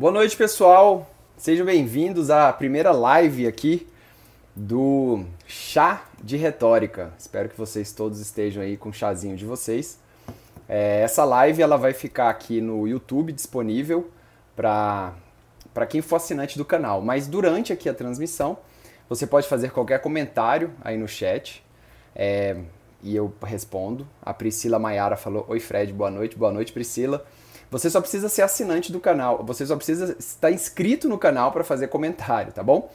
Boa noite, pessoal. Sejam bem-vindos à primeira live aqui do Chá de Retórica. Espero que vocês todos estejam aí com o chazinho de vocês. Essa live ela vai ficar aqui no YouTube disponível para quem for assinante do canal. Mas durante aqui a transmissão, você pode fazer qualquer comentário aí no chat e eu respondo. A Priscila Maiara falou: "Oi Fred, boa noite Priscila." Você só precisa ser assinante do canal, você só precisa estar inscrito no canal para fazer comentário, tá bom?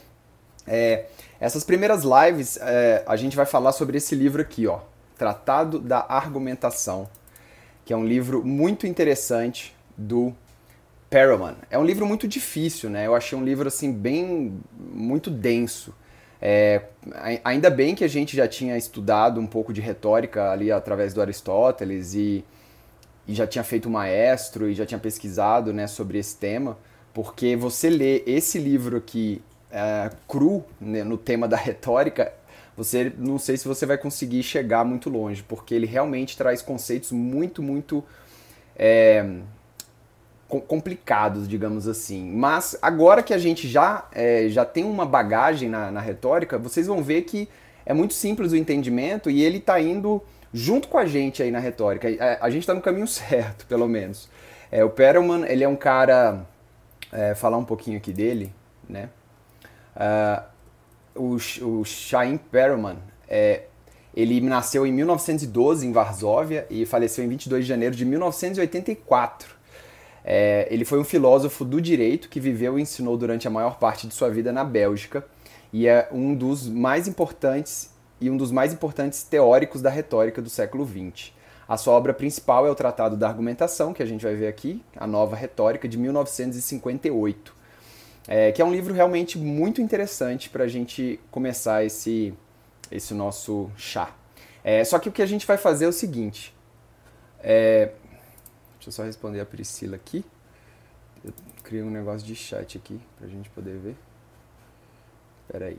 Essas primeiras lives a gente vai falar sobre esse livro aqui, ó, Tratado da Argumentação, que é um livro muito interessante do Perelman. É um livro muito difícil, né? Eu achei um livro assim bem muito denso. Ainda bem que a gente já tinha estudado um pouco de retórica ali através do Aristóteles e já tinha feito o maestro e já tinha pesquisado, né, sobre esse tema, porque você lê esse livro aqui cru, né, no tema da retórica, você não sei se você vai conseguir chegar muito longe, porque ele realmente traz conceitos muito complicados, digamos assim. Mas agora que a gente já tem uma bagagem na retórica, vocês vão ver que é muito simples o entendimento e ele está indo junto com a gente aí na retórica. A gente está no caminho certo, pelo menos. O Perelman, ele é um cara... falar um pouquinho aqui dele, né? O Chaim Perelman, ele nasceu em 1912 em Varsóvia e faleceu em 22 de janeiro de 1984. Ele foi um filósofo do direito que viveu e ensinou durante a maior parte de sua vida na Bélgica e é um dos mais importantes teóricos da retórica do século XX. A sua obra principal é o Tratado da Argumentação, que a gente vai ver aqui, a Nova Retórica, de 1958, que é um livro realmente muito interessante para a gente começar esse nosso chá. Só que o que a gente vai fazer é o seguinte, deixa eu só responder a Priscila aqui, eu criei um negócio de chat aqui para a gente poder ver, peraí.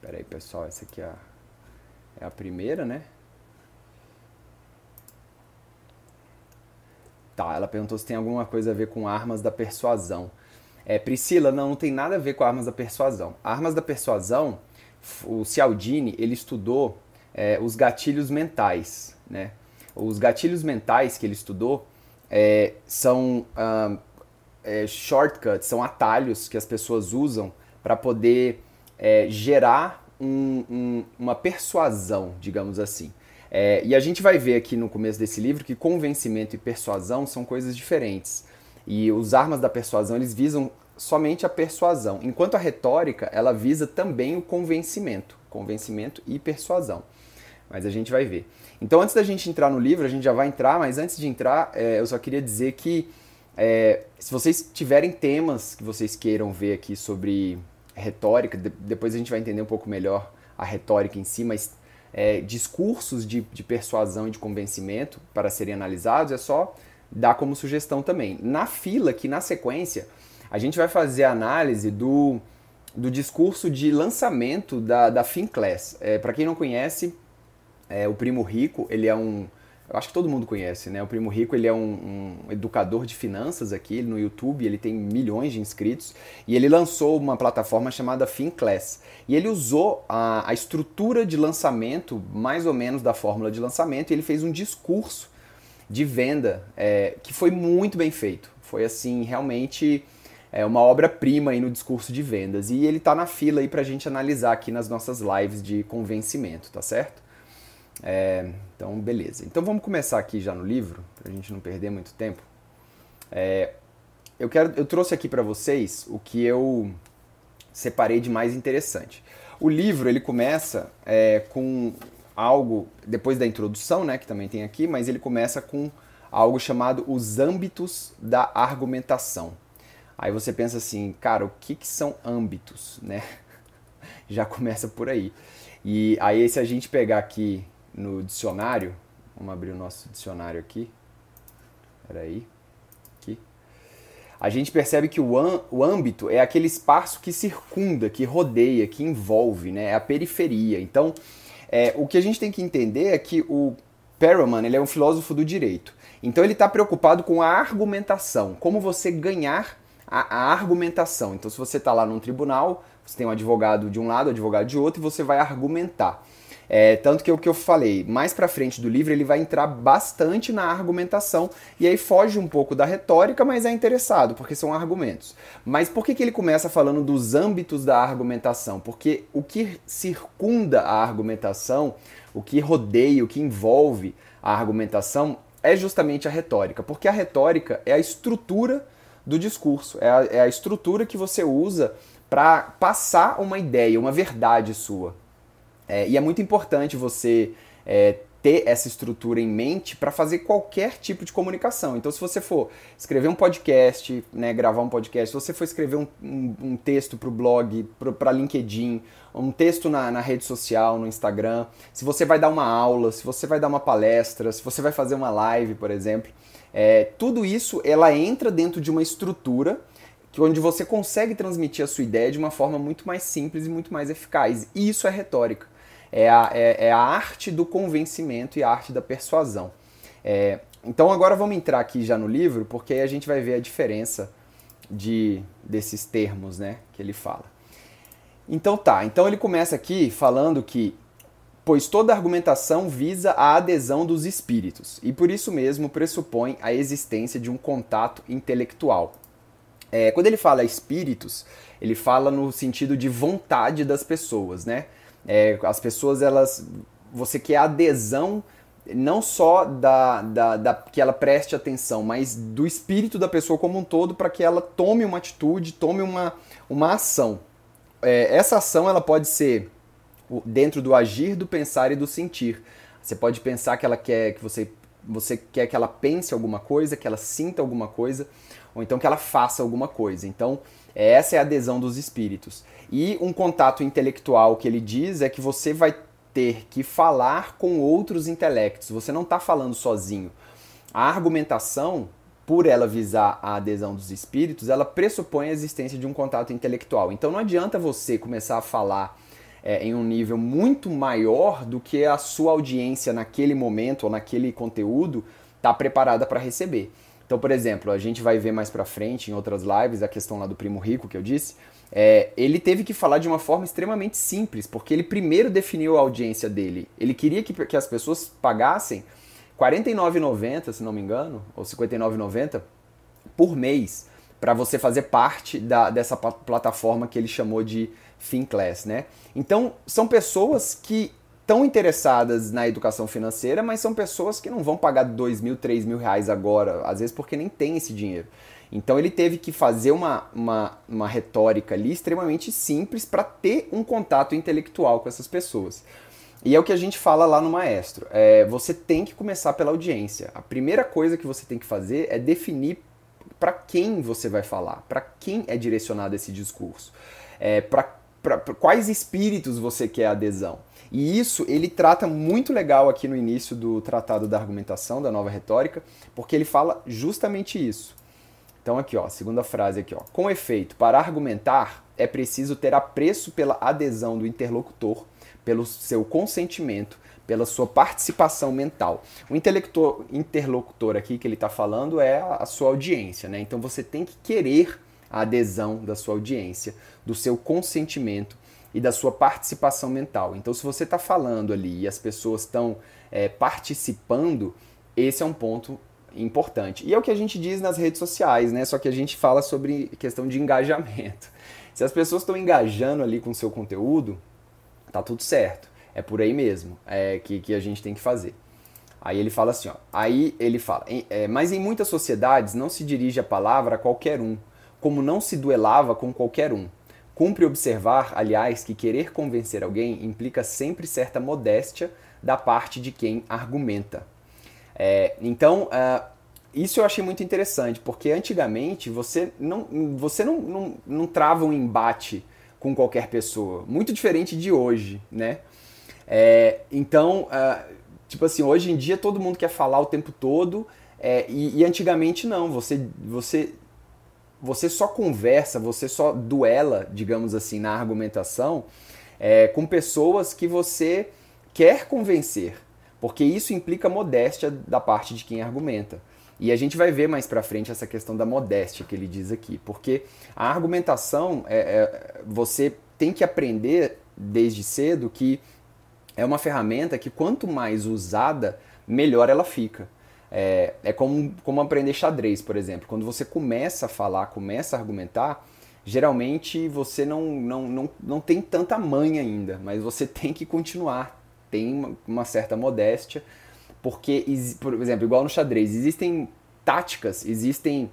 Pera aí, pessoal, essa aqui é a primeira, né? Tá, ela perguntou se tem alguma coisa a ver com armas da persuasão. Priscila, não tem nada a ver com armas da persuasão. Armas da persuasão, o Cialdini, ele estudou os gatilhos mentais, né? Os gatilhos mentais que ele estudou são shortcuts, são atalhos que as pessoas usam para poder... gerar uma persuasão, digamos assim. E a gente vai ver aqui no começo desse livro que convencimento e persuasão são coisas diferentes. E os armas da persuasão, eles visam somente a persuasão, enquanto a retórica, ela visa também o convencimento. Convencimento e persuasão. Mas a gente vai ver. Então, antes da gente entrar no livro, a gente já vai entrar, mas antes de entrar, eu só queria dizer que se vocês tiverem temas que vocês queiram ver aqui sobre... retórica, depois a gente vai entender um pouco melhor a retórica em si, mas discursos de persuasão e de convencimento para serem analisados é só dar como sugestão também. Na fila, aqui na sequência, a gente vai fazer a análise do discurso de lançamento da FinClass. Para quem não conhece, o Primo Rico, ele é um... Eu acho que todo mundo conhece, né? O Primo Rico, ele é um educador de finanças aqui no YouTube, ele tem milhões de inscritos, e ele lançou uma plataforma chamada FinClass. E ele usou a estrutura de lançamento, mais ou menos da fórmula de lançamento, e ele fez um discurso de venda que foi muito bem feito. Foi, assim, realmente uma obra-prima aí no discurso de vendas. E ele tá na fila aí pra gente analisar aqui nas nossas lives de convencimento, tá certo? Então, beleza. Então, vamos começar aqui já no livro, pra gente não perder muito tempo. Eu trouxe aqui pra vocês o que eu separei de mais interessante. O livro, ele começa com algo, depois da introdução, né, que também tem aqui, mas ele começa com algo chamado os âmbitos da argumentação. Aí você pensa assim, cara, o que são âmbitos, né? Já começa por aí. E aí, se a gente pegar aqui no dicionário, vamos abrir o nosso dicionário aqui, peraí, aqui, a gente percebe que o âmbito é aquele espaço que circunda, que rodeia, que envolve, né, é a periferia. Então, o que a gente tem que entender é que o Perelman, ele é um filósofo do direito. Então ele está preocupado com a argumentação, como você ganhar a argumentação. Então se você está lá num tribunal, você tem um advogado de um lado, um advogado de outro, e você vai argumentar. Tanto que é o que eu falei, mais pra frente do livro ele vai entrar bastante na argumentação, e aí foge um pouco da retórica, mas é interessado, porque são argumentos. Mas por que que ele começa falando dos âmbitos da argumentação? Porque o que circunda a argumentação, o que rodeia, o que envolve a argumentação é justamente a retórica, porque a retórica é a estrutura do discurso, é a estrutura que você usa para passar uma ideia, uma verdade sua. E é muito importante você ter essa estrutura em mente para fazer qualquer tipo de comunicação. Então, se você for escrever um podcast, né, gravar um podcast, se você for escrever um texto para o blog, para LinkedIn, um texto na rede social, no Instagram, se você vai dar uma aula, se você vai dar uma palestra, se você vai fazer uma live, por exemplo, tudo isso ela entra dentro de uma estrutura onde você consegue transmitir a sua ideia de uma forma muito mais simples e muito mais eficaz. E isso é retórica. É a arte do convencimento e a arte da persuasão. Então agora vamos entrar aqui já no livro, porque aí a gente vai ver a diferença desses termos, né, que ele fala. Então tá, então ele começa aqui falando que pois toda argumentação visa a adesão dos espíritos e por isso mesmo pressupõe a existência de um contato intelectual. Quando ele fala espíritos, ele fala no sentido de vontade das pessoas, né? As pessoas, você quer a adesão não só que ela preste atenção, mas do espírito da pessoa como um todo para que ela tome uma atitude, tome uma ação. Essa ação ela pode ser dentro do agir, do pensar e do sentir. Você pode pensar que ela quer que você quer que ela pense alguma coisa, que ela sinta alguma coisa, ou então que ela faça alguma coisa. Então, essa é a adesão dos espíritos. E um contato intelectual que ele diz é que você vai ter que falar com outros intelectos. Você não está falando sozinho. A argumentação, por ela visar a adesão dos espíritos, ela pressupõe a existência de um contato intelectual. Então, não adianta você começar a falar em um nível muito maior do que a sua audiência naquele momento ou naquele conteúdo está preparada para receber. Então, por exemplo, a gente vai ver mais pra frente em outras lives a questão lá do Primo Rico que eu disse. Ele teve que falar de uma forma extremamente simples, porque ele primeiro definiu a audiência dele. Ele queria que as pessoas pagassem R$ 49,90, se não me engano, ou R$ 59,90 por mês, para você fazer parte dessa plataforma que ele chamou de FinClass, né? Então, são pessoas que estão interessadas na educação financeira, mas são pessoas que não vão pagar R$2.000, R$3.000 agora, às vezes porque nem tem esse dinheiro. Então ele teve que fazer uma retórica ali extremamente simples para ter um contato intelectual com essas pessoas. E é o que a gente fala lá no Maestro. Você tem que começar pela audiência. A primeira coisa que você tem que fazer é definir para quem você vai falar, para quem é direcionado esse discurso, para quais espíritos você quer adesão. E isso ele trata muito legal aqui no início do Tratado da Argumentação, da Nova Retórica, porque ele fala justamente isso. Então aqui, ó, segunda frase aqui, ó. Com efeito, para argumentar é preciso ter apreço pela adesão do interlocutor, pelo seu consentimento, pela sua participação mental. O interlocutor aqui que ele está falando é a sua audiência, né? Então você tem que querer a adesão da sua audiência, do seu consentimento e da sua participação mental. Então, se você está falando ali e as pessoas estão participando, esse é um ponto importante. E é o que a gente diz nas redes sociais, né? Só que a gente fala sobre questão de engajamento. Se as pessoas estão engajando ali com o seu conteúdo, tá tudo certo. É por aí mesmo que a gente tem que fazer. Aí ele fala assim, ó. Aí ele fala, mas em muitas sociedades não se dirige a palavra a qualquer um, como não se duelava com qualquer um. Cumpre observar, aliás, que querer convencer alguém implica sempre certa modéstia da parte de quem argumenta. Então, isso eu achei muito interessante, porque antigamente você não trava um embate com qualquer pessoa, muito diferente de hoje, né? Tipo assim, hoje em dia todo mundo quer falar o tempo todo, e antigamente não, você só conversa, você só duela, digamos assim, na argumentação com pessoas que você quer convencer. porque isso implica modéstia da parte de quem argumenta. E a gente vai ver mais pra frente essa questão da modéstia que ele diz aqui, porque a argumentação, você tem que aprender desde cedo que é uma ferramenta que quanto mais usada, melhor ela fica. É como aprender xadrez, por exemplo. Quando você começa a falar, começa a argumentar, geralmente você não tem tanta manha ainda, mas você tem que continuar, tem uma certa modéstia, porque, por exemplo, igual no xadrez, existem táticas, existem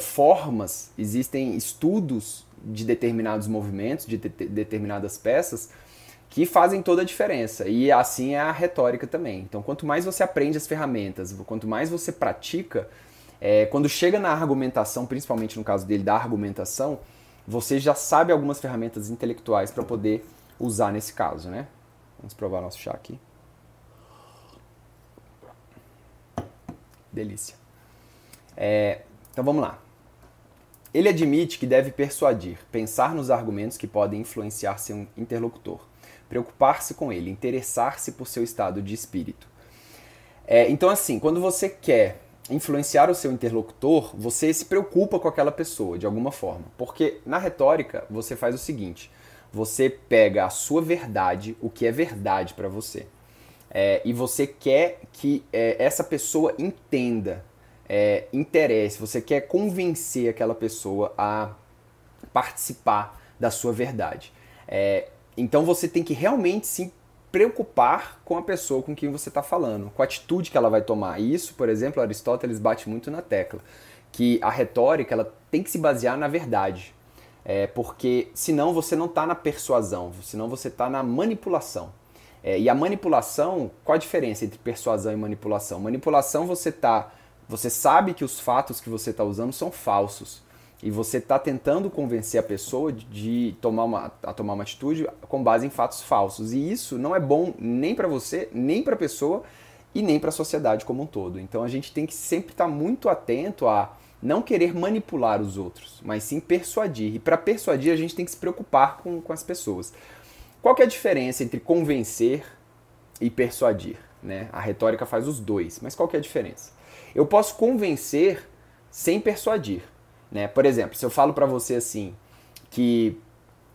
formas, existem estudos de determinados movimentos, de determinadas peças, que fazem toda a diferença. E assim é a retórica também. Então, quanto mais você aprende as ferramentas, quanto mais você pratica, quando chega na argumentação, principalmente no caso dele, da argumentação, você já sabe algumas ferramentas intelectuais para poder usar nesse caso, né? Vamos provar nosso chá aqui. Delícia. Então, vamos lá. Ele admite que deve persuadir, pensar nos argumentos que podem influenciar seu interlocutor, preocupar-se com ele, interessar-se por seu estado de espírito. Então, assim, quando você quer influenciar o seu interlocutor, você se preocupa com aquela pessoa, de alguma forma. Porque na retórica, você faz o seguinte, você pega a sua verdade, o que é verdade para você, e você quer que essa pessoa entenda, interesse, você quer convencer aquela pessoa a participar da sua verdade. Então você tem que realmente se preocupar com a pessoa com quem você está falando, com a atitude que ela vai tomar. E isso, por exemplo, Aristóteles bate muito na tecla, que a retórica ela tem que se basear na verdade, porque senão você não está na persuasão, senão você está na manipulação. E a manipulação, qual a diferença entre persuasão e manipulação? Manipulação você sabe que os fatos que você está usando são falsos, e você está tentando convencer a pessoa de tomar uma atitude com base em fatos falsos. E isso não é bom nem para você, nem para a pessoa e nem para a sociedade como um todo. Então a gente tem que sempre estar muito atento a não querer manipular os outros, mas sim persuadir. E para persuadir a gente tem que se preocupar com as pessoas. Qual que é a diferença entre convencer e persuadir, né? A retórica faz os dois, mas qual que é a diferença? Eu posso convencer sem persuadir. Né? Por exemplo, se eu falo pra você assim, que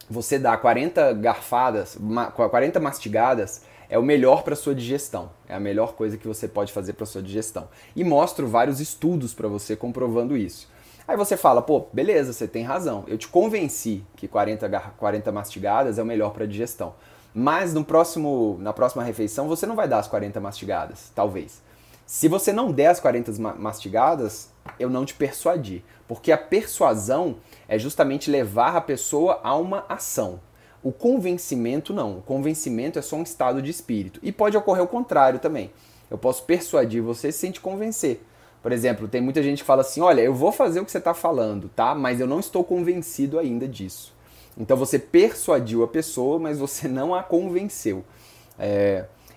você dá 40 garfadas, 40 mastigadas, é o melhor pra sua digestão, é a melhor coisa que você pode fazer pra sua digestão. E mostro vários estudos pra você comprovando isso. Aí você fala, pô, beleza, você tem razão, eu te convenci que 40 mastigadas é o melhor pra digestão. Mas na próxima refeição você não vai dar as 40 mastigadas, talvez. Se você não der as 40 mastigadas, eu não te persuadi. Porque a persuasão é justamente levar a pessoa a uma ação. O convencimento não. O convencimento é só um estado de espírito. E pode ocorrer o contrário também. Eu posso persuadir você sem te convencer. Por exemplo, tem muita gente que fala assim, olha, eu vou fazer o que você está falando, tá? Mas eu não estou convencido ainda disso. Então você persuadiu a pessoa, mas você não a convenceu.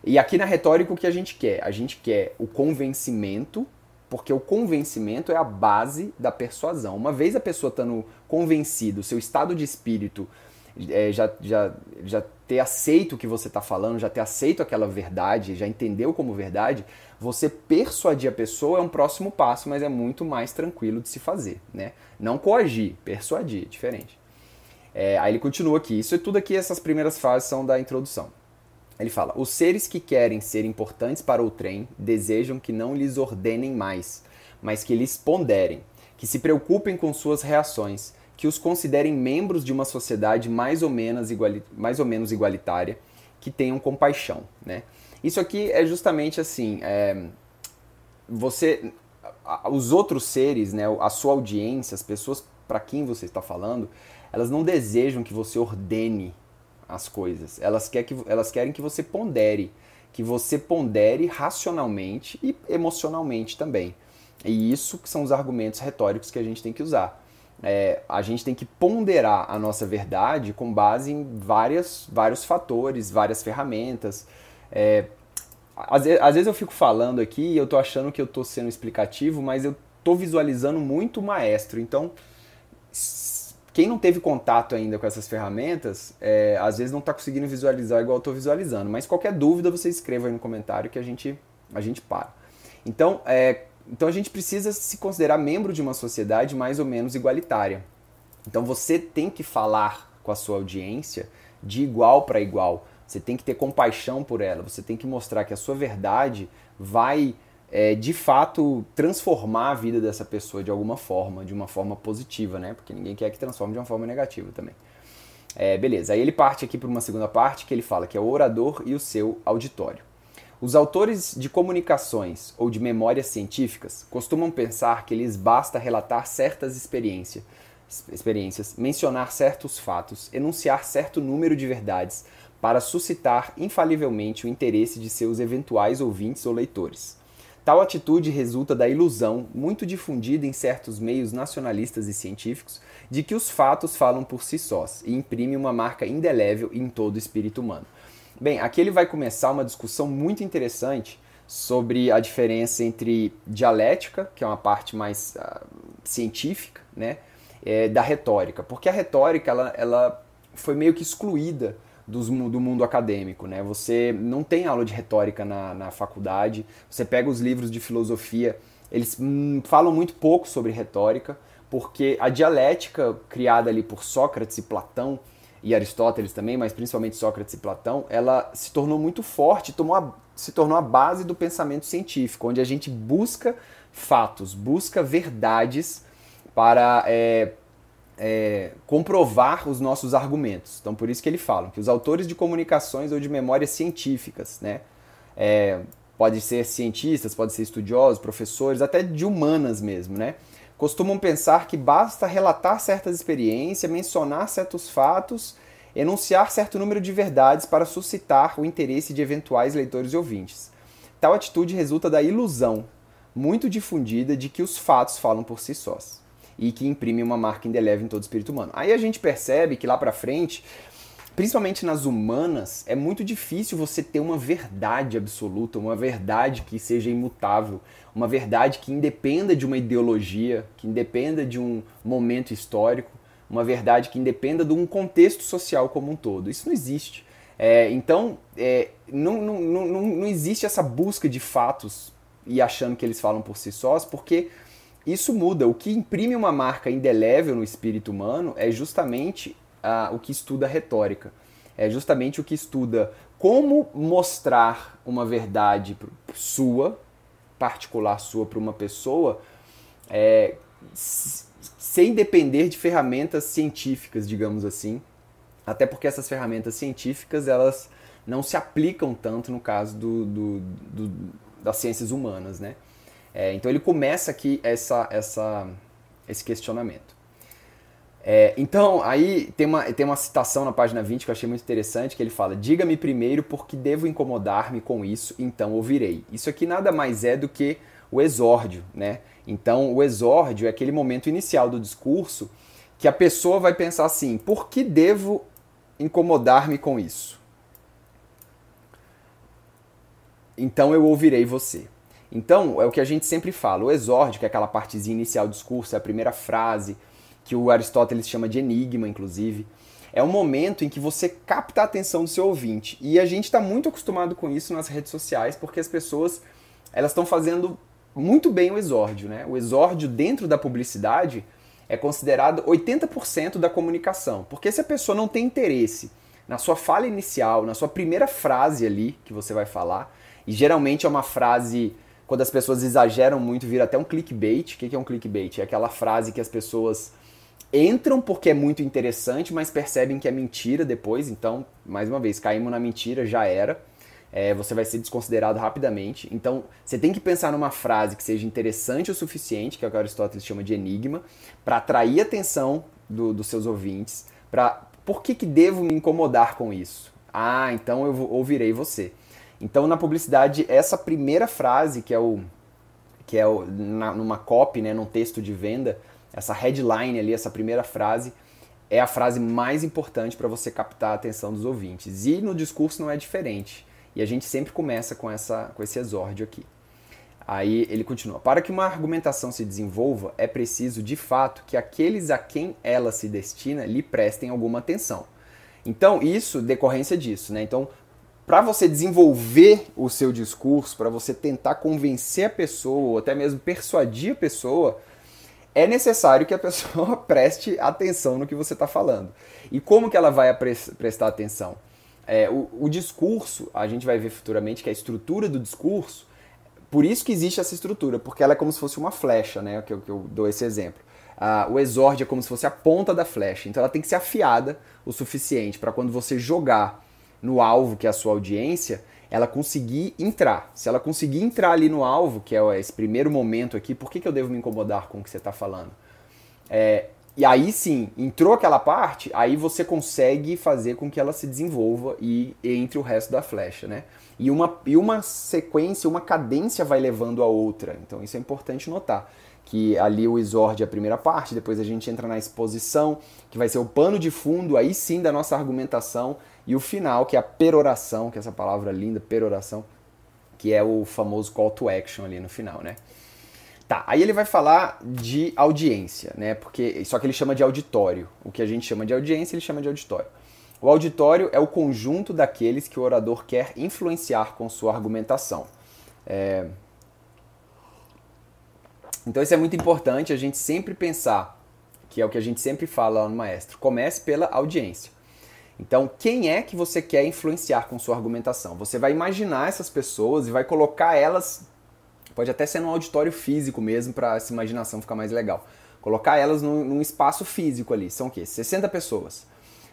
E aqui na retórica o que a gente quer? A gente quer o convencimento, porque o convencimento é a base da persuasão. Uma vez a pessoa estando convencida, o seu estado de espírito já ter aceito o que você está falando, já ter aceito aquela verdade, já entendeu como verdade, você persuadir a pessoa é um próximo passo, mas é muito mais tranquilo de se fazer, né? Não coagir, persuadir, é diferente. Aí ele continua aqui. Isso é tudo aqui, essas primeiras fases são da introdução. Ele fala, os seres que querem ser importantes para outrem desejam que não lhes ordenem mais, mas que lhes ponderem, que se preocupem com suas reações, que os considerem membros de uma sociedade mais ou menos igualitária, que tenham compaixão, né? Isso aqui é justamente assim, os outros seres, né, a sua audiência, as pessoas para quem você está falando, elas não desejam que você ordene as coisas. Elas querem que você pondere. Que você pondere racionalmente e emocionalmente também. E isso que são os argumentos retóricos que a gente tem que usar. A gente tem que ponderar a nossa verdade com base em vários fatores, várias ferramentas. Às vezes eu fico falando aqui e eu tô achando que eu tô sendo explicativo, mas eu tô visualizando muito o maestro. Então, quem não teve contato ainda com essas ferramentas, às vezes não está conseguindo visualizar igual eu estou visualizando, mas qualquer dúvida você escreva aí no comentário que a gente para. Então, então a gente precisa se considerar membro de uma sociedade mais ou menos igualitária. Então você tem que falar com a sua audiência de igual para igual, você tem que ter compaixão por ela, você tem que mostrar que a sua verdade vai de fato transformar a vida dessa pessoa de alguma forma, de uma forma positiva, né? Porque ninguém quer que transforme de uma forma negativa também. Beleza, aí ele parte aqui para uma segunda parte que ele fala que é o orador e o seu auditório. Os autores de comunicações ou de memórias científicas costumam pensar que lhes basta relatar certas experiências, mencionar certos fatos, enunciar certo número de verdades para suscitar infalivelmente o interesse de seus eventuais ouvintes ou leitores. Tal atitude resulta da ilusão, muito difundida em certos meios nacionalistas e científicos, de que os fatos falam por si sós e imprime uma marca indelével em todo o espírito humano. Bem, aqui ele vai começar uma discussão muito interessante sobre a diferença entre dialética, que é uma parte mais científica, né? Da retórica, porque a retórica ela foi meio que excluída do mundo acadêmico, né? Você não tem aula de retórica na faculdade, você pega os livros de filosofia, eles falam muito pouco sobre retórica, porque a dialética criada ali por Sócrates e Platão, e Aristóteles também, mas principalmente Sócrates e Platão, ela se tornou muito forte, se tornou a base do pensamento científico, onde a gente busca fatos, busca verdades para comprovar os nossos argumentos. Então, por isso que ele fala que os autores de comunicações ou de memórias científicas, né, podem ser cientistas, podem ser estudiosos, professores, até de humanas mesmo, né, costumam pensar que basta relatar certas experiências, mencionar certos fatos, enunciar certo número de verdades para suscitar o interesse de eventuais leitores e ouvintes. Tal atitude resulta da ilusão, muito difundida, de que os fatos falam por si sós e que imprime uma marca indelével em todo o espírito humano. Aí a gente percebe que lá pra frente, principalmente nas humanas, é muito difícil você ter uma verdade absoluta, uma verdade que seja imutável, uma verdade que independa de uma ideologia, que independa de um momento histórico, uma verdade que independa de um contexto social como um todo. Isso não existe. Então não existe essa busca de fatos e achando que eles falam por si sós, porque isso muda. O que imprime uma marca indelével no espírito humano é justamente o que estuda a retórica. É justamente o que estuda como mostrar uma verdade sua, particular sua, para uma pessoa, sem depender de ferramentas científicas, digamos assim. Até porque essas ferramentas científicas elas não se aplicam tanto no caso das ciências humanas, né? Então ele começa aqui esse questionamento. Então, aí tem uma citação na página 20 que eu achei muito interessante, que ele fala: diga-me primeiro por que devo incomodar-me com isso, então ouvirei. Isso aqui nada mais é do que o exórdio, né? Então o exórdio é aquele momento inicial do discurso que a pessoa vai pensar assim: por que devo incomodar-me com isso? Então eu ouvirei você. Então, é o que a gente sempre fala, o exórdio, que é aquela partezinha inicial do discurso, é a primeira frase, que o Aristóteles chama de enigma, inclusive, é um momento em que você capta a atenção do seu ouvinte. E a gente está muito acostumado com isso nas redes sociais, porque as pessoas estão fazendo muito bem o exórdio, né? O exórdio dentro da publicidade é considerado 80% da comunicação, porque se a pessoa não tem interesse na sua fala inicial, na sua primeira frase ali que você vai falar, e geralmente é uma frase... Quando as pessoas exageram muito, vira até um clickbait. O que é um clickbait? É aquela frase que as pessoas entram porque é muito interessante, mas percebem que é mentira depois. Então, mais uma vez, caímos na mentira, já era. Você vai ser desconsiderado rapidamente. Então, você tem que pensar numa frase que seja interessante o suficiente, que é o que Aristóteles chama de enigma, para atrair a atenção dos seus ouvintes. Por que devo me incomodar com isso? Ah, então eu ouvirei você. Então, na publicidade, essa primeira frase, numa copy, né, num texto de venda, essa headline ali, essa primeira frase, é a frase mais importante para você captar a atenção dos ouvintes. E no discurso não é diferente. E a gente sempre começa com esse exórdio aqui. Aí ele continua. Para que uma argumentação se desenvolva, é preciso, de fato, que aqueles a quem ela se destina lhe prestem alguma atenção. Então, isso, decorrência disso, né? Então, para você desenvolver o seu discurso, para você tentar convencer a pessoa, ou até mesmo persuadir a pessoa, é necessário que a pessoa preste atenção no que você está falando. E como que ela vai prestar atenção? O discurso, a gente vai ver futuramente que a estrutura do discurso, por isso que existe essa estrutura, porque ela é como se fosse uma flecha, né? Que eu dou esse exemplo. O exórdio é como se fosse a ponta da flecha, então ela tem que ser afiada o suficiente para quando você jogar no alvo, que é a sua audiência, ela conseguir entrar. Se ela conseguir entrar ali no alvo, que é esse primeiro momento aqui, por que que eu devo me incomodar com o que você está falando? E aí sim, entrou aquela parte, aí você consegue fazer com que ela se desenvolva e entre o resto da flecha, né? E uma sequência, uma cadência vai levando a outra, então isso é importante notar. Que ali o exórdio é a primeira parte, depois a gente entra na exposição, que vai ser o pano de fundo, aí sim, da nossa argumentação, e o final, que é a peroração, que é essa palavra linda, peroração, que é o famoso call to action ali no final, né? Tá, aí ele vai falar de audiência, né? Porque, só que ele chama de auditório. O que a gente chama de audiência, ele chama de auditório. O auditório é o conjunto daqueles que o orador quer influenciar com sua argumentação. Então isso é muito importante, a gente sempre pensar, que é o que a gente sempre fala lá no Maestro, comece pela audiência. Então, quem é que você quer influenciar com sua argumentação? Você vai imaginar essas pessoas e vai colocar elas, pode até ser num auditório físico mesmo, para essa imaginação ficar mais legal. Colocar elas num espaço físico ali, são o quê? 60 pessoas.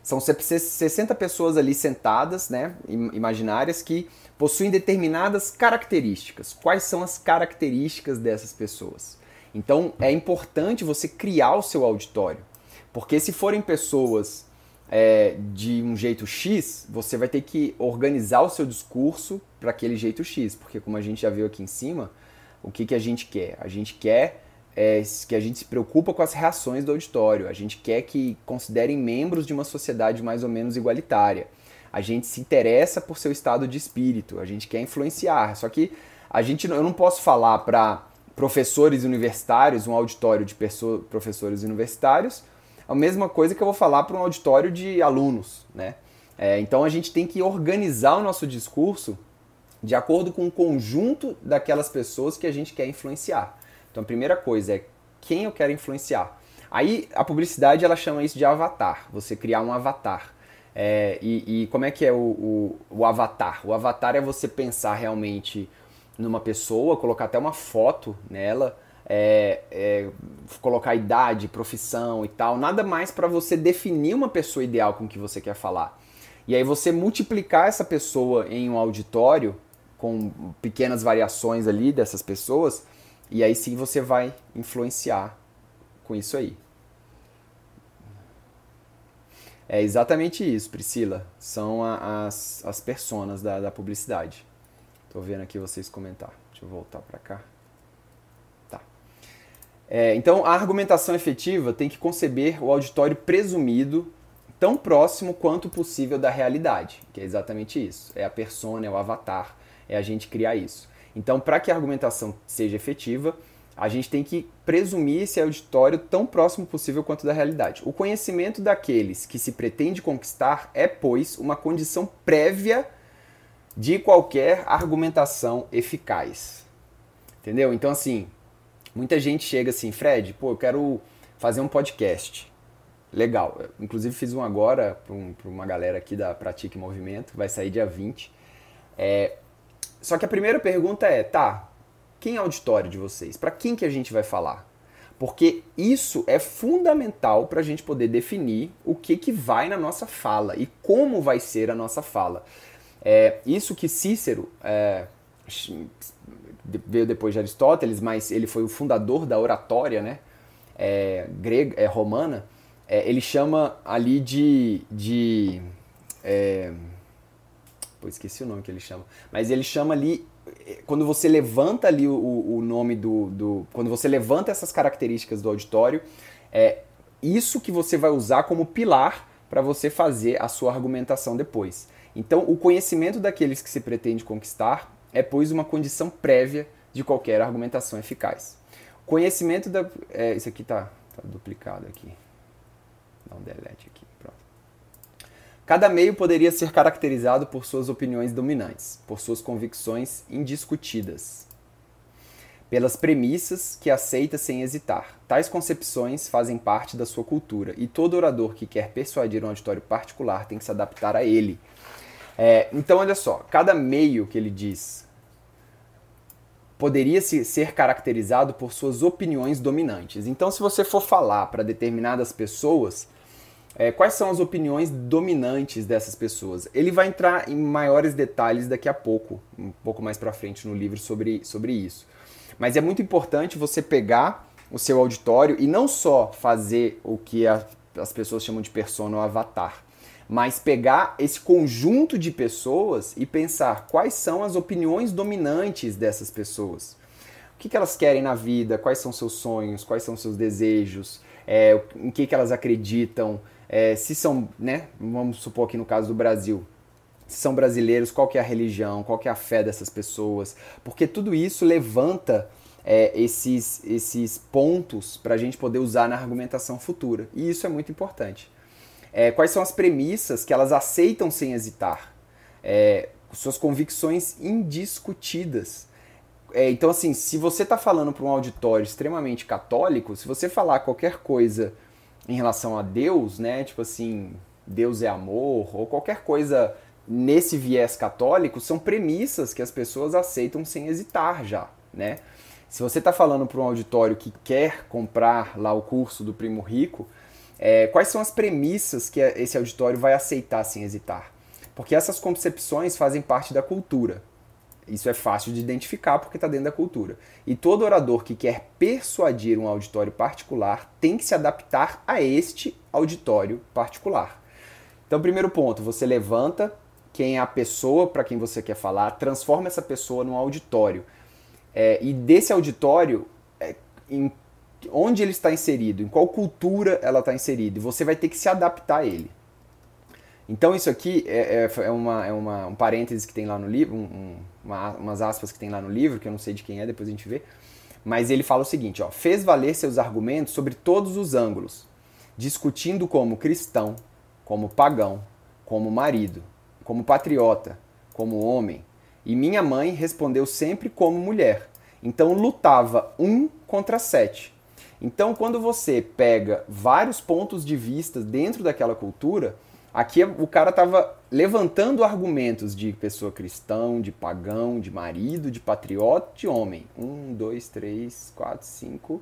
São 60 pessoas ali sentadas, né, imaginárias, que possuem determinadas características. Quais são as características dessas pessoas? Então, é importante você criar o seu auditório, porque se forem pessoas de um jeito X, você vai ter que organizar o seu discurso para aquele jeito X, porque como a gente já viu aqui em cima, o que a gente quer? A gente quer que a gente se preocupa com as reações do auditório, a gente quer que considerem membros de uma sociedade mais ou menos igualitária, a gente se interessa por seu estado de espírito, a gente quer influenciar, só que eu não posso falar para professores universitários, um auditório de professores universitários, a mesma coisa que eu vou falar para um auditório de alunos, né? Então a gente tem que organizar o nosso discurso de acordo com o conjunto daquelas pessoas que a gente quer influenciar. Então a primeira coisa é quem eu quero influenciar. Aí a publicidade ela chama isso de avatar, você criar um avatar. E como é que é o avatar? O avatar é você pensar realmente numa pessoa, colocar até uma foto nela, colocar idade, profissão e tal, nada mais para você definir uma pessoa ideal com que você quer falar. E aí você multiplicar essa pessoa em um auditório, com pequenas variações ali dessas pessoas, e aí sim você vai influenciar com isso aí. É exatamente isso, Priscila. São as personas da publicidade. Tô vendo aqui vocês comentar. Deixa eu voltar para cá. Tá. Então, a argumentação efetiva tem que conceber o auditório presumido tão próximo quanto possível da realidade, que é exatamente isso. É a persona, é o avatar, é a gente criar isso. Então, para que a argumentação seja efetiva, a gente tem que presumir esse auditório tão próximo possível quanto da realidade. O conhecimento daqueles que se pretende conquistar é, pois, uma condição prévia de qualquer argumentação eficaz. Entendeu? Então, assim, muita gente chega assim, Fred, pô, eu quero fazer um podcast. Legal. Eu, inclusive, fiz um agora para uma galera aqui da Pratique Movimento, vai sair dia 20. Só que a primeira pergunta é, tá, quem é o auditório de vocês? Para quem que a gente vai falar? Porque isso é fundamental para a gente poder definir o que vai na nossa fala e como vai ser a nossa fala. Isso que Cícero veio depois de Aristóteles, mas ele foi o fundador da oratória, né? Romana, ele chama ali pô, esqueci o nome que ele chama, mas ele chama ali, quando você levanta ali o nome quando você levanta essas características do auditório, é isso que você vai usar como pilar para você fazer a sua argumentação depois. Então, o conhecimento daqueles que se pretende conquistar é, pois, uma condição prévia de qualquer argumentação eficaz. Conhecimento da... isso aqui tá duplicado aqui. Dá um delete aqui, pronto. Cada meio poderia ser caracterizado por suas opiniões dominantes, por suas convicções indiscutidas, pelas premissas que aceita sem hesitar. Tais concepções fazem parte da sua cultura e todo orador que quer persuadir um auditório particular tem que se adaptar a ele. Então, olha só, cada meio que ele diz poderia ser caracterizado por suas opiniões dominantes. Então, se você for falar para determinadas pessoas, quais são as opiniões dominantes dessas pessoas? Ele vai entrar em maiores detalhes daqui a pouco, um pouco mais para frente no livro sobre isso. Mas é muito importante você pegar o seu auditório e não só fazer o que as pessoas chamam de persona ou avatar, mas pegar esse conjunto de pessoas e pensar quais são as opiniões dominantes dessas pessoas. O que elas querem na vida, quais são seus sonhos, quais são seus desejos, em que elas acreditam, se são, vamos supor aqui no caso do Brasil, se são brasileiros, qual que é a religião, qual que é a fé dessas pessoas, porque tudo isso levanta esses pontos para a gente poder usar na argumentação futura, e isso é muito importante. Quais são as premissas que elas aceitam sem hesitar, suas convicções indiscutidas. Então, assim, se você está falando para um auditório extremamente católico, se você falar qualquer coisa em relação a Deus, tipo assim, Deus é amor, ou qualquer coisa... nesse viés católico, são premissas que as pessoas aceitam sem hesitar já, Se você está falando para um auditório que quer comprar lá o curso do Primo Rico, quais são as premissas que esse auditório vai aceitar sem hesitar? Porque essas concepções fazem parte da cultura. Isso é fácil de identificar porque está dentro da cultura. E todo orador que quer persuadir um auditório particular tem que se adaptar a este auditório particular. Então, primeiro ponto, você levanta... quem é a pessoa para quem você quer falar, transforma essa pessoa num auditório. E desse auditório, onde ele está inserido, em qual cultura ela está inserida, e você vai ter que se adaptar a ele. Então isso aqui um parênteses que tem lá no livro, umas aspas que tem lá no livro, que eu não sei de quem é, depois a gente vê, mas ele fala o seguinte, fez valer seus argumentos sobre todos os ângulos, discutindo como cristão, como pagão, como marido, como patriota, como homem, e minha mãe respondeu sempre como mulher. Então lutava 1 contra 7. Então quando você pega vários pontos de vista dentro daquela cultura, aqui o cara estava levantando argumentos de pessoa cristã, de pagão, de marido, de patriota, de homem. 1, 2, 3, 4, 5,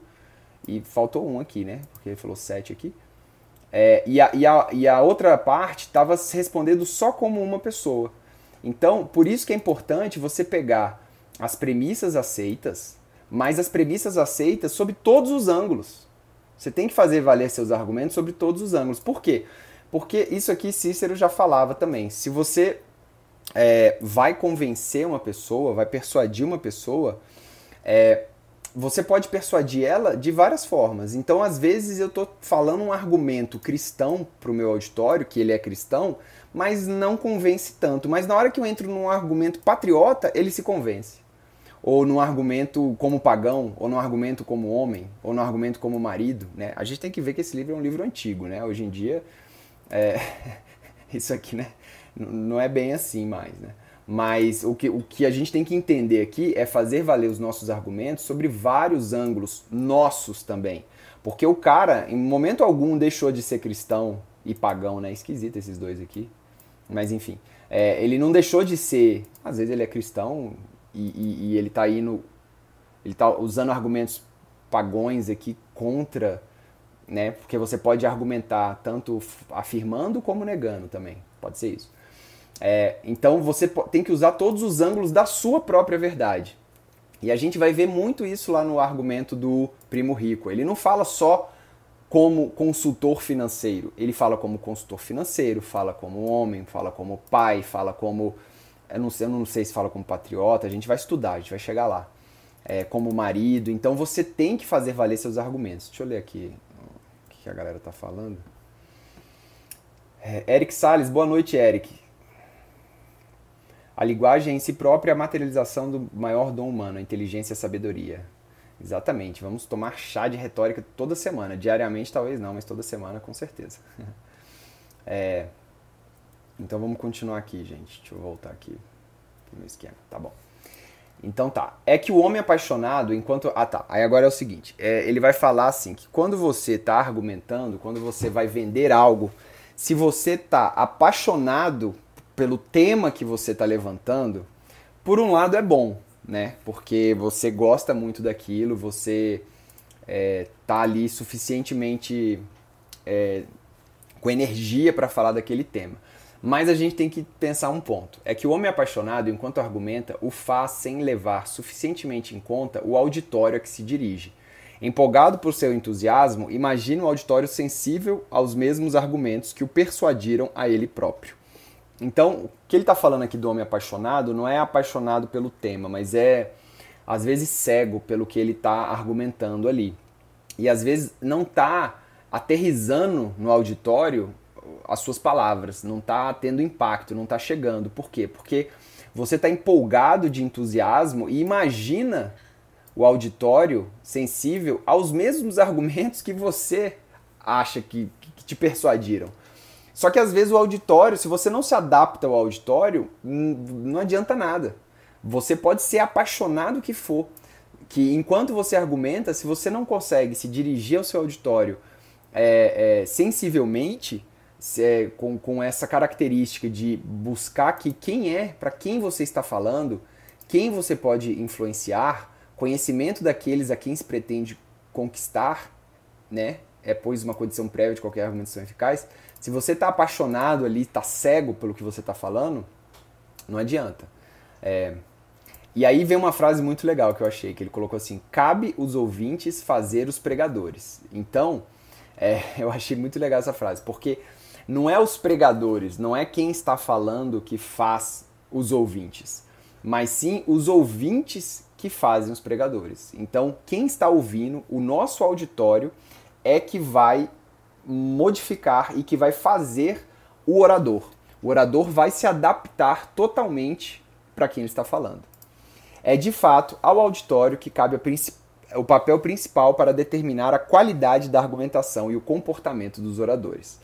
e faltou 1 aqui, Porque ele falou 7 aqui. E a outra parte estava respondendo só como uma pessoa. Então, por isso que é importante você pegar as premissas aceitas, mas as premissas aceitas sob todos os ângulos. Você tem que fazer valer seus argumentos sobre todos os ângulos. Por quê? Porque isso aqui Cícero já falava também. Se você vai convencer uma pessoa, vai persuadir uma pessoa... você pode persuadir ela de várias formas. Então, às vezes, eu estou falando um argumento cristão para o meu auditório, que ele é cristão, mas não convence tanto. Mas na hora que eu entro num argumento patriota, ele se convence. Ou num argumento como pagão, ou num argumento como homem, ou num argumento como marido. A gente tem que ver que esse livro é um livro antigo. Hoje em dia, isso aqui não é bem assim mais, Mas o que a gente tem que entender aqui é fazer valer os nossos argumentos sobre vários ângulos nossos também. Porque o cara, em momento algum, deixou de ser cristão e pagão, Esquisito esses dois aqui. Mas enfim, ele não deixou de ser... Às vezes ele é cristão e ele tá indo... Ele tá usando argumentos pagões aqui contra... Porque você pode argumentar tanto afirmando como negando também. Pode ser isso. Então você tem que usar todos os ângulos da sua própria verdade. E a gente vai ver muito isso lá no argumento do Primo Rico. Ele não fala só como consultor financeiro. Ele fala como consultor financeiro, fala como homem, fala como pai, fala como... Eu não sei se fala como patriota, a gente vai estudar, a gente vai chegar lá. Como marido. Então você tem que fazer valer seus argumentos. Deixa eu ler aqui o que a galera tá falando. Eric Salles, boa noite, Eric. A linguagem é em si própria a materialização do maior dom humano, a inteligência e a sabedoria. Exatamente, vamos tomar chá de retórica toda semana, diariamente talvez não, mas toda semana com certeza. Então vamos continuar aqui, gente, deixa eu voltar aqui no esquema, tá bom. Então tá, é que o homem apaixonado enquanto... Ah tá, aí agora é o seguinte, ele vai falar assim, que quando você tá argumentando, quando você vai vender algo, se você tá apaixonado pelo tema que você tá levantando, por um lado é bom, né? Porque você gosta muito daquilo, você tá ali suficientemente com energia para falar daquele tema. Mas a gente tem que pensar um ponto. É que o homem apaixonado, enquanto argumenta, o faz sem levar suficientemente em conta o auditório a que se dirige. Empolgado por seu entusiasmo, imagina um auditório sensível aos mesmos argumentos que o persuadiram a ele próprio. Então, o que ele está falando aqui do homem apaixonado não é apaixonado pelo tema, mas é, às vezes, cego pelo que ele está argumentando ali. E, às vezes, não está aterrizando no auditório as suas palavras, não está tendo impacto, não está chegando. Por quê? Porque você está empolgado de entusiasmo e imagina o auditório sensível aos mesmos argumentos que você acha que te persuadiram. Só que às vezes o auditório, se você não se adapta ao auditório, não adianta nada. Você pode ser apaixonado que for, que enquanto você argumenta, se você não consegue se dirigir ao seu auditório sensivelmente, com essa característica de buscar que quem é, para quem você está falando, quem você pode influenciar, conhecimento daqueles a quem se pretende conquistar, né? É, pois, uma condição prévia de qualquer argumentação eficaz. Se você está apaixonado ali, está cego pelo que você está falando, não adianta. E aí vem uma frase muito legal que eu achei, que ele colocou assim, cabe os ouvintes fazer os pregadores. Então, eu achei muito legal essa frase, porque não é os pregadores, não é quem está falando que faz os ouvintes, mas sim os ouvintes que fazem os pregadores. Então, quem está ouvindo, o nosso auditório, é que vai modificar e que vai fazer o orador. O orador vai se adaptar totalmente para quem ele está falando. É, de fato, ao auditório que cabe o papel principal para determinar a qualidade da argumentação e o comportamento dos oradores.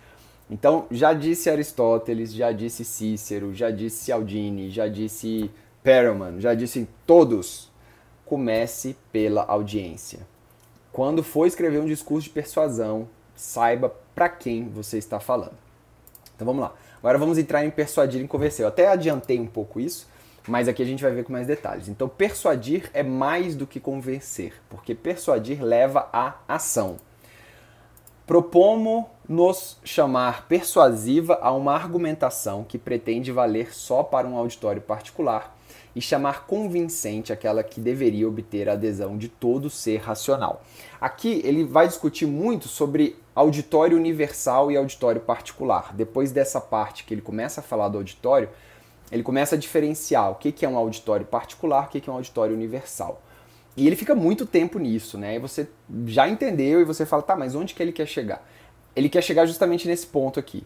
Então, já disse Aristóteles, já disse Cícero, já disse Cialdini, já disse Perelman, já disse todos. Comece pela audiência. Quando for escrever um discurso de persuasão, saiba para quem você está falando. Então vamos lá. Agora vamos entrar em persuadir e convencer. Eu até adiantei um pouco isso, mas aqui a gente vai ver com mais detalhes. Então persuadir é mais do que convencer, porque persuadir leva à ação. Propomos-nos chamar persuasiva a uma argumentação que pretende valer só para um auditório particular e chamar convincente aquela que deveria obter a adesão de todo ser racional. Aqui ele vai discutir muito sobre auditório universal e auditório particular. Depois dessa parte que ele começa a falar do auditório, ele começa a diferenciar o que é um auditório particular, o que é um auditório universal. E ele fica muito tempo nisso, né? E você já entendeu e você fala, tá, mas onde que ele quer chegar? Ele quer chegar justamente nesse ponto aqui.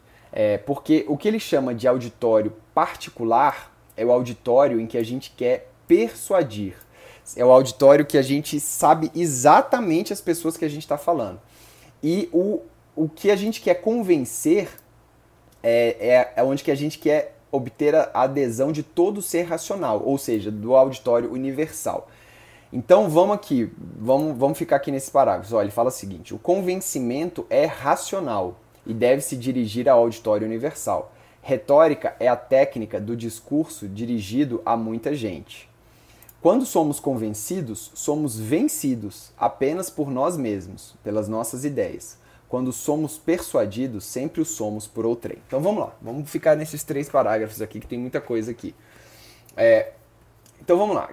Porque o que ele chama de auditório particular é o auditório em que a gente quer persuadir. É o auditório que a gente sabe exatamente as pessoas que a gente está falando. E o que a gente quer convencer é onde que a gente quer obter a adesão de todo ser racional, ou seja, do auditório universal. Então vamos aqui, vamos ficar aqui nesse parágrafo. Olha, ele fala o seguinte, o convencimento é racional e deve se dirigir ao auditório universal. Retórica é a técnica do discurso dirigido a muita gente. Quando somos convencidos, somos vencidos apenas por nós mesmos, pelas nossas ideias. Quando somos persuadidos, sempre o somos por outrem. Então vamos lá, vamos ficar nesses três parágrafos aqui, que tem muita coisa aqui. Então vamos lá,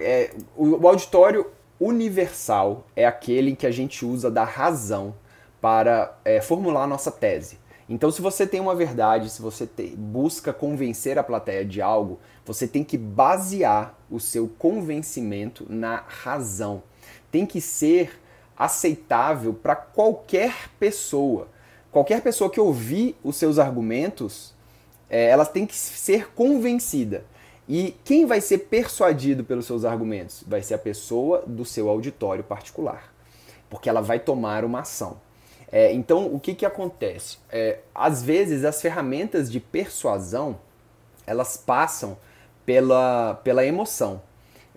o auditório universal é aquele em que a gente usa da razão para formular a nossa tese. Então se você tem uma verdade, se você busca convencer a plateia de algo, você tem que basear o seu convencimento na razão. Tem que ser aceitável para qualquer pessoa. Qualquer pessoa que ouvir os seus argumentos, ela tem que ser convencida. E quem vai ser persuadido pelos seus argumentos? Vai ser a pessoa do seu auditório particular, porque ela vai tomar uma ação. Então, o que acontece? Às vezes, as ferramentas de persuasão, elas passam pela emoção.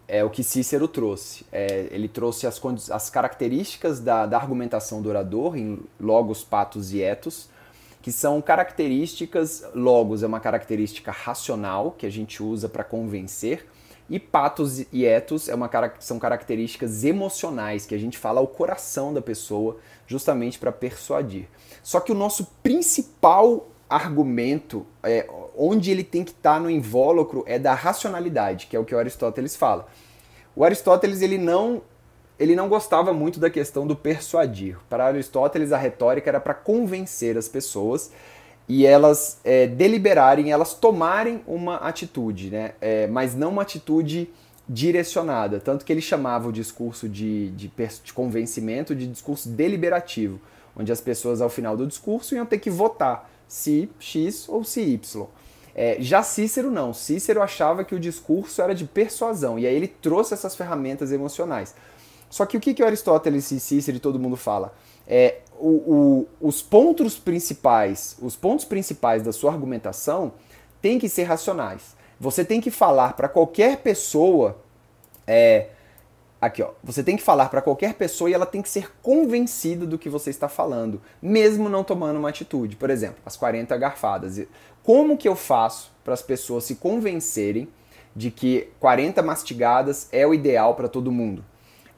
É o que Cícero trouxe. Ele trouxe as características da argumentação do orador em logos, patos e etos, que são características. Logos é uma característica racional que a gente usa para convencer, e patos e etos são características emocionais que a gente fala ao coração da pessoa justamente para persuadir. Só que o nosso principal argumento, onde ele tem que estar no invólucro, é da racionalidade, que é o que o Aristóteles fala. O Aristóteles ele não gostava muito da questão do persuadir. Para Aristóteles, a retórica era para convencer as pessoas e elas deliberarem, elas tomarem uma atitude, né? Mas não uma atitude direcionada. Tanto que ele chamava o discurso de convencimento de discurso deliberativo, onde as pessoas, ao final do discurso, iam ter que votar se X ou se Y. Já Cícero não. Cícero achava que o discurso era de persuasão, e aí ele trouxe essas ferramentas emocionais. Só que o que Aristóteles e Cícero e todo mundo fala? Os pontos principais da sua argumentação têm que ser racionais. Você tem que falar para qualquer pessoa... você tem que falar para qualquer pessoa e ela tem que ser convencida do que você está falando, mesmo não tomando uma atitude. Por exemplo, as 40 garfadas. Como que eu faço para as pessoas se convencerem de que 40 mastigadas é o ideal para todo mundo?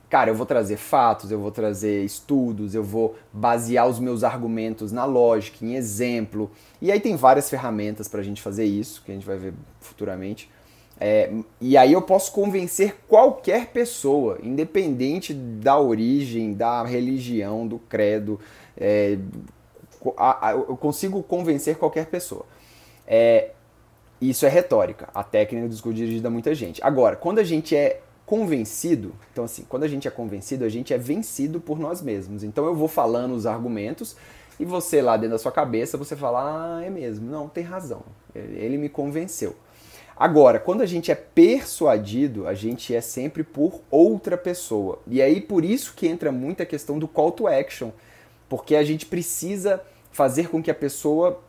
Cara, eu vou trazer fatos, eu vou trazer estudos, eu vou basear os meus argumentos na lógica, em exemplo. E aí tem várias ferramentas para a gente fazer isso, que a gente vai ver futuramente. E aí eu posso convencer qualquer pessoa, independente da origem, da religião, do credo. Eu consigo convencer qualquer pessoa. Isso é retórica, a técnica do discurso dirigido a muita gente. Agora, quando a gente é convencido, então assim, quando a gente é convencido, a gente é vencido por nós mesmos. Então eu vou falando os argumentos e você lá dentro da sua cabeça, você fala, é mesmo, não, tem razão, ele me convenceu. Agora, quando a gente é persuadido, a gente é sempre por outra pessoa. E aí, por isso que entra muito a questão do call to action, porque a gente precisa fazer com que a pessoa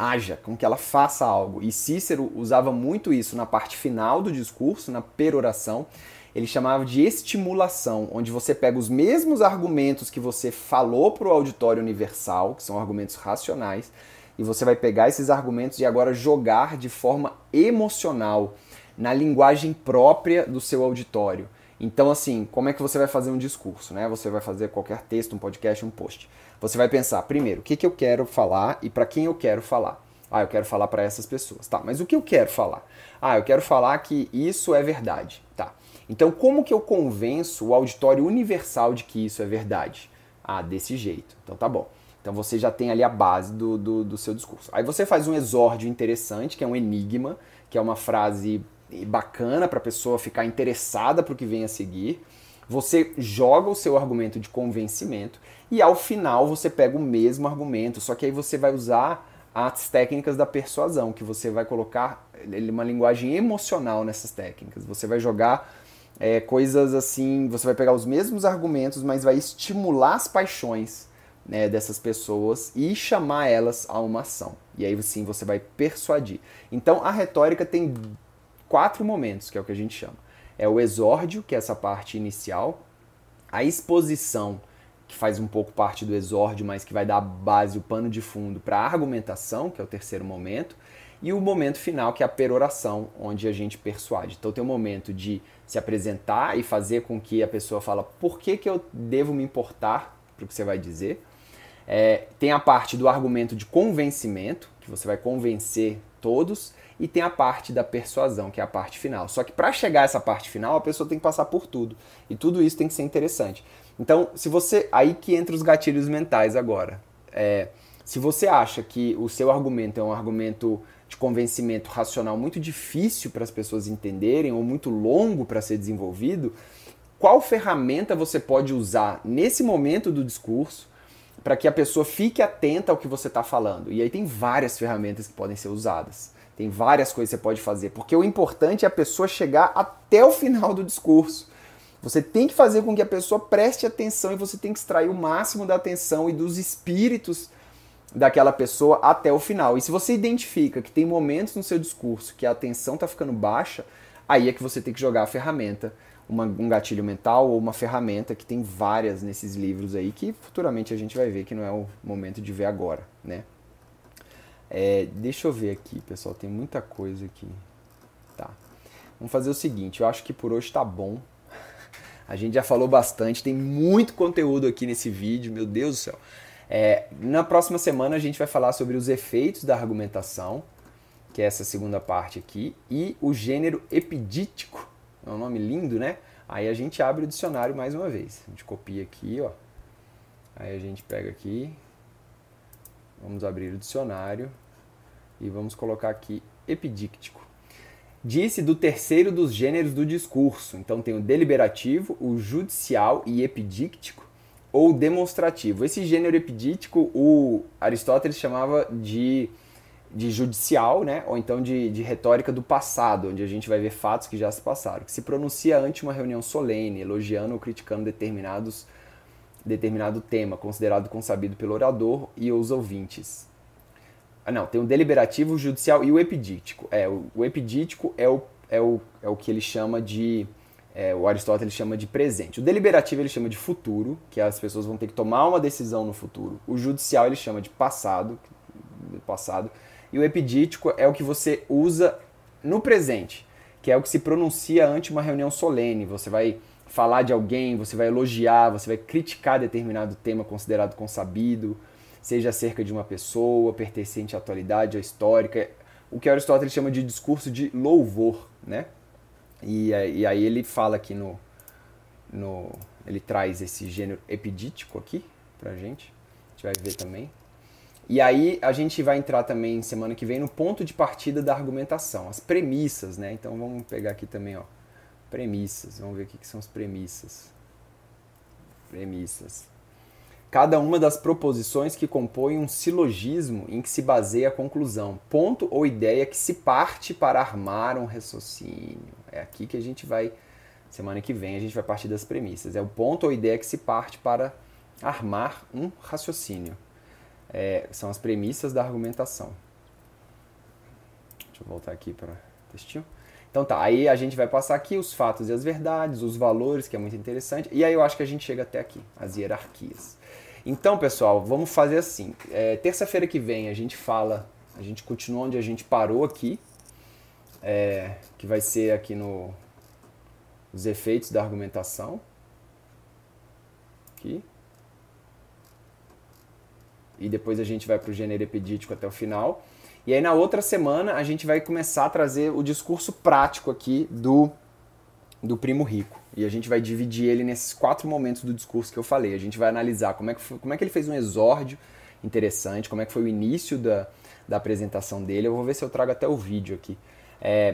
haja, com que ela faça algo. E Cícero usava muito isso na parte final do discurso, na peroração. Ele chamava de estimulação, onde você pega os mesmos argumentos que você falou para o auditório universal, que são argumentos racionais, e você vai pegar esses argumentos e agora jogar de forma emocional, na linguagem própria do seu auditório. Então, assim, como é que você vai fazer um discurso, né? Você vai fazer qualquer texto, um podcast, um post. Você vai pensar, primeiro, o que eu quero falar e para quem eu quero falar. Ah, eu quero falar para essas pessoas. Tá, mas o que eu quero falar? Ah, eu quero falar que isso é verdade. Tá. Então, como que eu convenço o auditório universal de que isso é verdade? Ah, desse jeito. Então, tá bom. Então você já tem ali a base do seu discurso. Aí você faz um exórdio interessante, que é um enigma, que é uma frase bacana para a pessoa ficar interessada para o que vem a seguir. Você joga o seu argumento de convencimento e ao final você pega o mesmo argumento, só que aí você vai usar as técnicas da persuasão, que você vai colocar uma linguagem emocional nessas técnicas. Você vai jogar coisas assim, você vai pegar os mesmos argumentos, mas vai estimular as paixões, né, dessas pessoas e chamar elas a uma ação. E aí sim você vai persuadir. Então a retórica tem 4 momentos, que é o que a gente chama. É o exórdio, que é essa parte inicial, a exposição, que faz um pouco parte do exórdio, mas que vai dar a base, o pano de fundo para a argumentação, que é o terceiro momento, e o momento final, que é a peroração, onde a gente persuade. Então tem o momento de se apresentar e fazer com que a pessoa fala por que que eu devo me importar para o que você vai dizer. Tem a parte do argumento de convencimento, que você vai convencer todos, e tem a parte da persuasão, que é a parte final. Só que para chegar a essa parte final, a pessoa tem que passar por tudo. E tudo isso tem que ser interessante. Então, se você... Aí que entra os gatilhos mentais agora. Se você acha que o seu argumento é um argumento de convencimento racional muito difícil para as pessoas entenderem, ou muito longo para ser desenvolvido, qual ferramenta você pode usar nesse momento do discurso para que a pessoa fique atenta ao que você está falando? E aí tem várias ferramentas que podem ser usadas. Tem várias coisas que você pode fazer, porque o importante é a pessoa chegar até o final do discurso. Você tem que fazer com que a pessoa preste atenção e você tem que extrair o máximo da atenção e dos espíritos daquela pessoa até o final. E se você identifica que tem momentos no seu discurso que a atenção está ficando baixa, aí é que você tem que jogar a ferramenta, um gatilho mental ou uma ferramenta que tem várias nesses livros aí, que futuramente a gente vai ver que não é o momento de ver agora, né? Deixa eu ver aqui, pessoal, tem muita coisa aqui. Tá. Vamos fazer o seguinte, eu acho que por hoje tá bom. A gente já falou bastante, tem muito conteúdo aqui nesse vídeo, meu Deus do céu. Na próxima semana a gente vai falar sobre os efeitos da argumentação, que é essa segunda parte aqui, e o gênero epidítico, é um nome lindo, né? Aí a gente abre o dicionário mais uma vez. A gente copia aqui, ó. Aí a gente pega aqui, vamos abrir o dicionário e vamos colocar aqui epidíctico. Disse do terceiro dos gêneros do discurso. Então tem o deliberativo, o judicial e epidíctico, ou demonstrativo. Esse gênero epidíctico, o Aristóteles chamava de judicial, né? Ou então de retórica do passado, onde a gente vai ver fatos que já se passaram, que se pronuncia ante uma reunião solene, elogiando ou criticando determinado tema, considerado consabido pelo orador e os ouvintes. Não, tem o deliberativo, o judicial e o epidíctico. O epidíctico é o que ele chama de... o Aristóteles chama de presente. O deliberativo ele chama de futuro, que as pessoas vão ter que tomar uma decisão no futuro. O judicial ele chama de passado. E o epidíctico é o que você usa no presente, que é o que se pronuncia ante uma reunião solene. Você vai falar de alguém, você vai elogiar, você vai criticar determinado tema considerado consabido, seja acerca de uma pessoa, pertencente à atualidade, à histórica. O que Aristóteles chama de discurso de louvor, né? E aí ele fala aqui ele traz esse gênero epidítico aqui pra gente. A gente vai ver também. E aí a gente vai entrar também semana que vem no ponto de partida da argumentação, as premissas, né? Então vamos pegar aqui também, ó, premissas. Vamos ver o que são as premissas. Premissas. Cada uma das proposições que compõem um silogismo em que se baseia a conclusão, ponto ou ideia que se parte para armar um raciocínio. É aqui que a gente vai, semana que vem, a gente vai partir das premissas. É o ponto ou ideia que se parte para armar um raciocínio. São as premissas da argumentação. Deixa eu voltar aqui para testar. Então tá, aí a gente vai passar aqui os fatos e as verdades, os valores, que é muito interessante. E aí eu acho que a gente chega até aqui, as hierarquias. Então, pessoal, vamos fazer assim. Terça-feira que vem a gente fala, a gente continua onde a gente parou aqui, que vai ser aqui no os efeitos da argumentação. Aqui. E depois a gente vai para o gênero epidítico até o final. E aí na outra semana a gente vai começar a trazer o discurso prático aqui do Primo Rico. E a gente vai dividir ele nesses 4 momentos do discurso que eu falei. A gente vai analisar como é que ele fez um exórdio interessante, como é que foi o início da apresentação dele. Eu vou ver se eu trago até o vídeo aqui.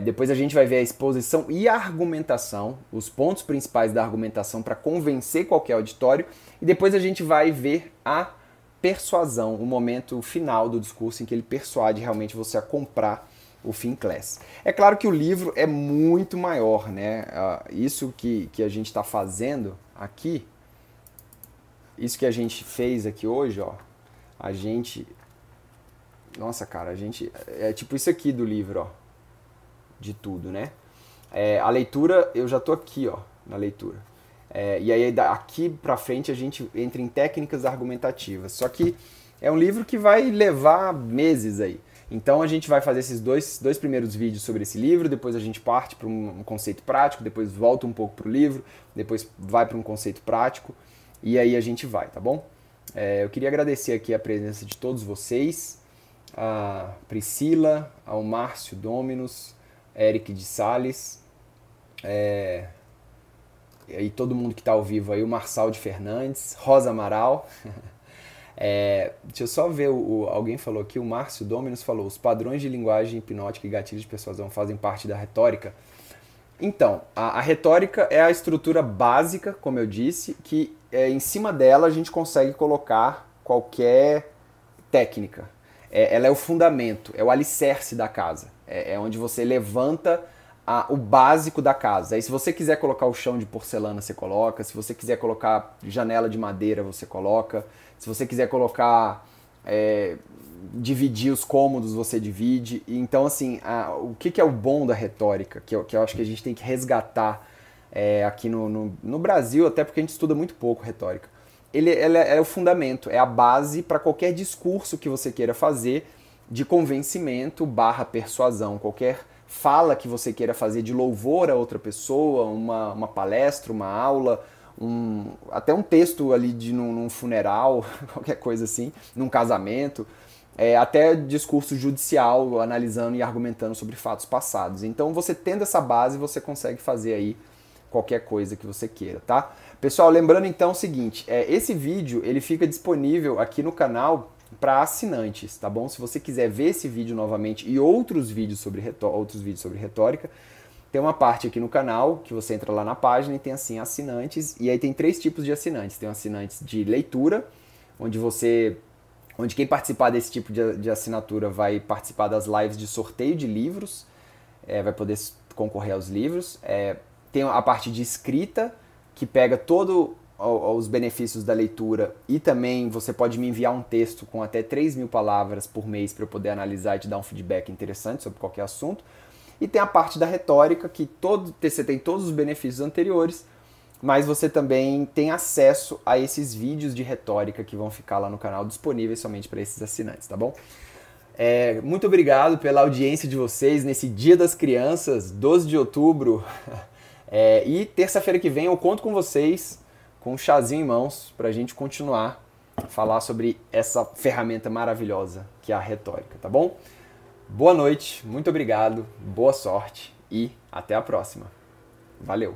Depois a gente vai ver a exposição e a argumentação, os pontos principais da argumentação para convencer qualquer auditório. E depois a gente vai ver a persuasão, o momento final do discurso em que ele persuade realmente você a comprar o FinClass. É claro que o livro é muito maior, né? Isso que a gente está fazendo aqui, isso que a gente fez aqui hoje, ó, a gente... Nossa, cara, a gente... É tipo isso aqui do livro, ó, de tudo, né? A leitura, eu já tô aqui, ó, na leitura. E aí daqui pra frente a gente entra em técnicas argumentativas. Só que é um livro que vai levar meses aí. Então a gente vai fazer esses dois primeiros vídeos sobre esse livro, depois a gente parte para um conceito prático, depois volta um pouco pro livro, depois vai para um conceito prático e aí a gente vai, tá bom? Eu queria agradecer aqui a presença de todos vocês, a Priscila, ao Márcio Dominus, Eric de Sales, e todo mundo que está ao vivo aí, o Marçal de Fernandes, Rosa Amaral. Deixa eu só ver, alguém falou aqui, o Márcio Dominus falou, os padrões de linguagem hipnótica e gatilhos de persuasão fazem parte da retórica. Então, a retórica é a estrutura básica, como eu disse, que em cima dela a gente consegue colocar qualquer técnica. ela é o fundamento, é o alicerce da casa. É onde você levanta o básico da casa. Aí se você quiser colocar o chão de porcelana, você coloca. Se você quiser colocar janela de madeira, você coloca. Se você quiser colocar... dividir os cômodos, você divide. Então, assim, o que é o bom da retórica? Que eu acho que a gente tem que resgatar aqui no Brasil, até porque a gente estuda muito pouco retórica. Ela é o fundamento, é a base para qualquer discurso que você queira fazer de convencimento / persuasão. Qualquer fala que você queira fazer de louvor a outra pessoa, uma palestra, uma aula... até um texto ali num funeral, qualquer coisa assim, num casamento, até discurso judicial, analisando e argumentando sobre fatos passados. Então, você tendo essa base, você consegue fazer aí qualquer coisa que você queira, tá? Pessoal, lembrando então o seguinte, esse vídeo ele fica disponível aqui no canal para assinantes, tá bom? Se você quiser ver esse vídeo novamente e outros vídeos sobre retórica, tem uma parte aqui no canal, que você entra lá na página e tem assim assinantes, e aí tem 3 tipos de assinantes. Tem assinantes de leitura, onde quem participar desse tipo de assinatura vai participar das lives de sorteio de livros, vai poder concorrer aos livros. Tem a parte de escrita, que pega todos os benefícios da leitura, e também você pode me enviar um texto com até 3.000 palavras por mês para eu poder analisar e te dar um feedback interessante sobre qualquer assunto. E tem a parte da retórica, que você tem todos os benefícios anteriores, mas você também tem acesso a esses vídeos de retórica que vão ficar lá no canal disponíveis somente para esses assinantes, tá bom? Muito obrigado pela audiência de vocês nesse Dia das Crianças, 12 de outubro. E terça-feira que vem eu conto com vocês, com um chazinho em mãos, para a gente continuar a falar sobre essa ferramenta maravilhosa que é a retórica, tá bom? Boa noite, muito obrigado, boa sorte e até a próxima. Valeu!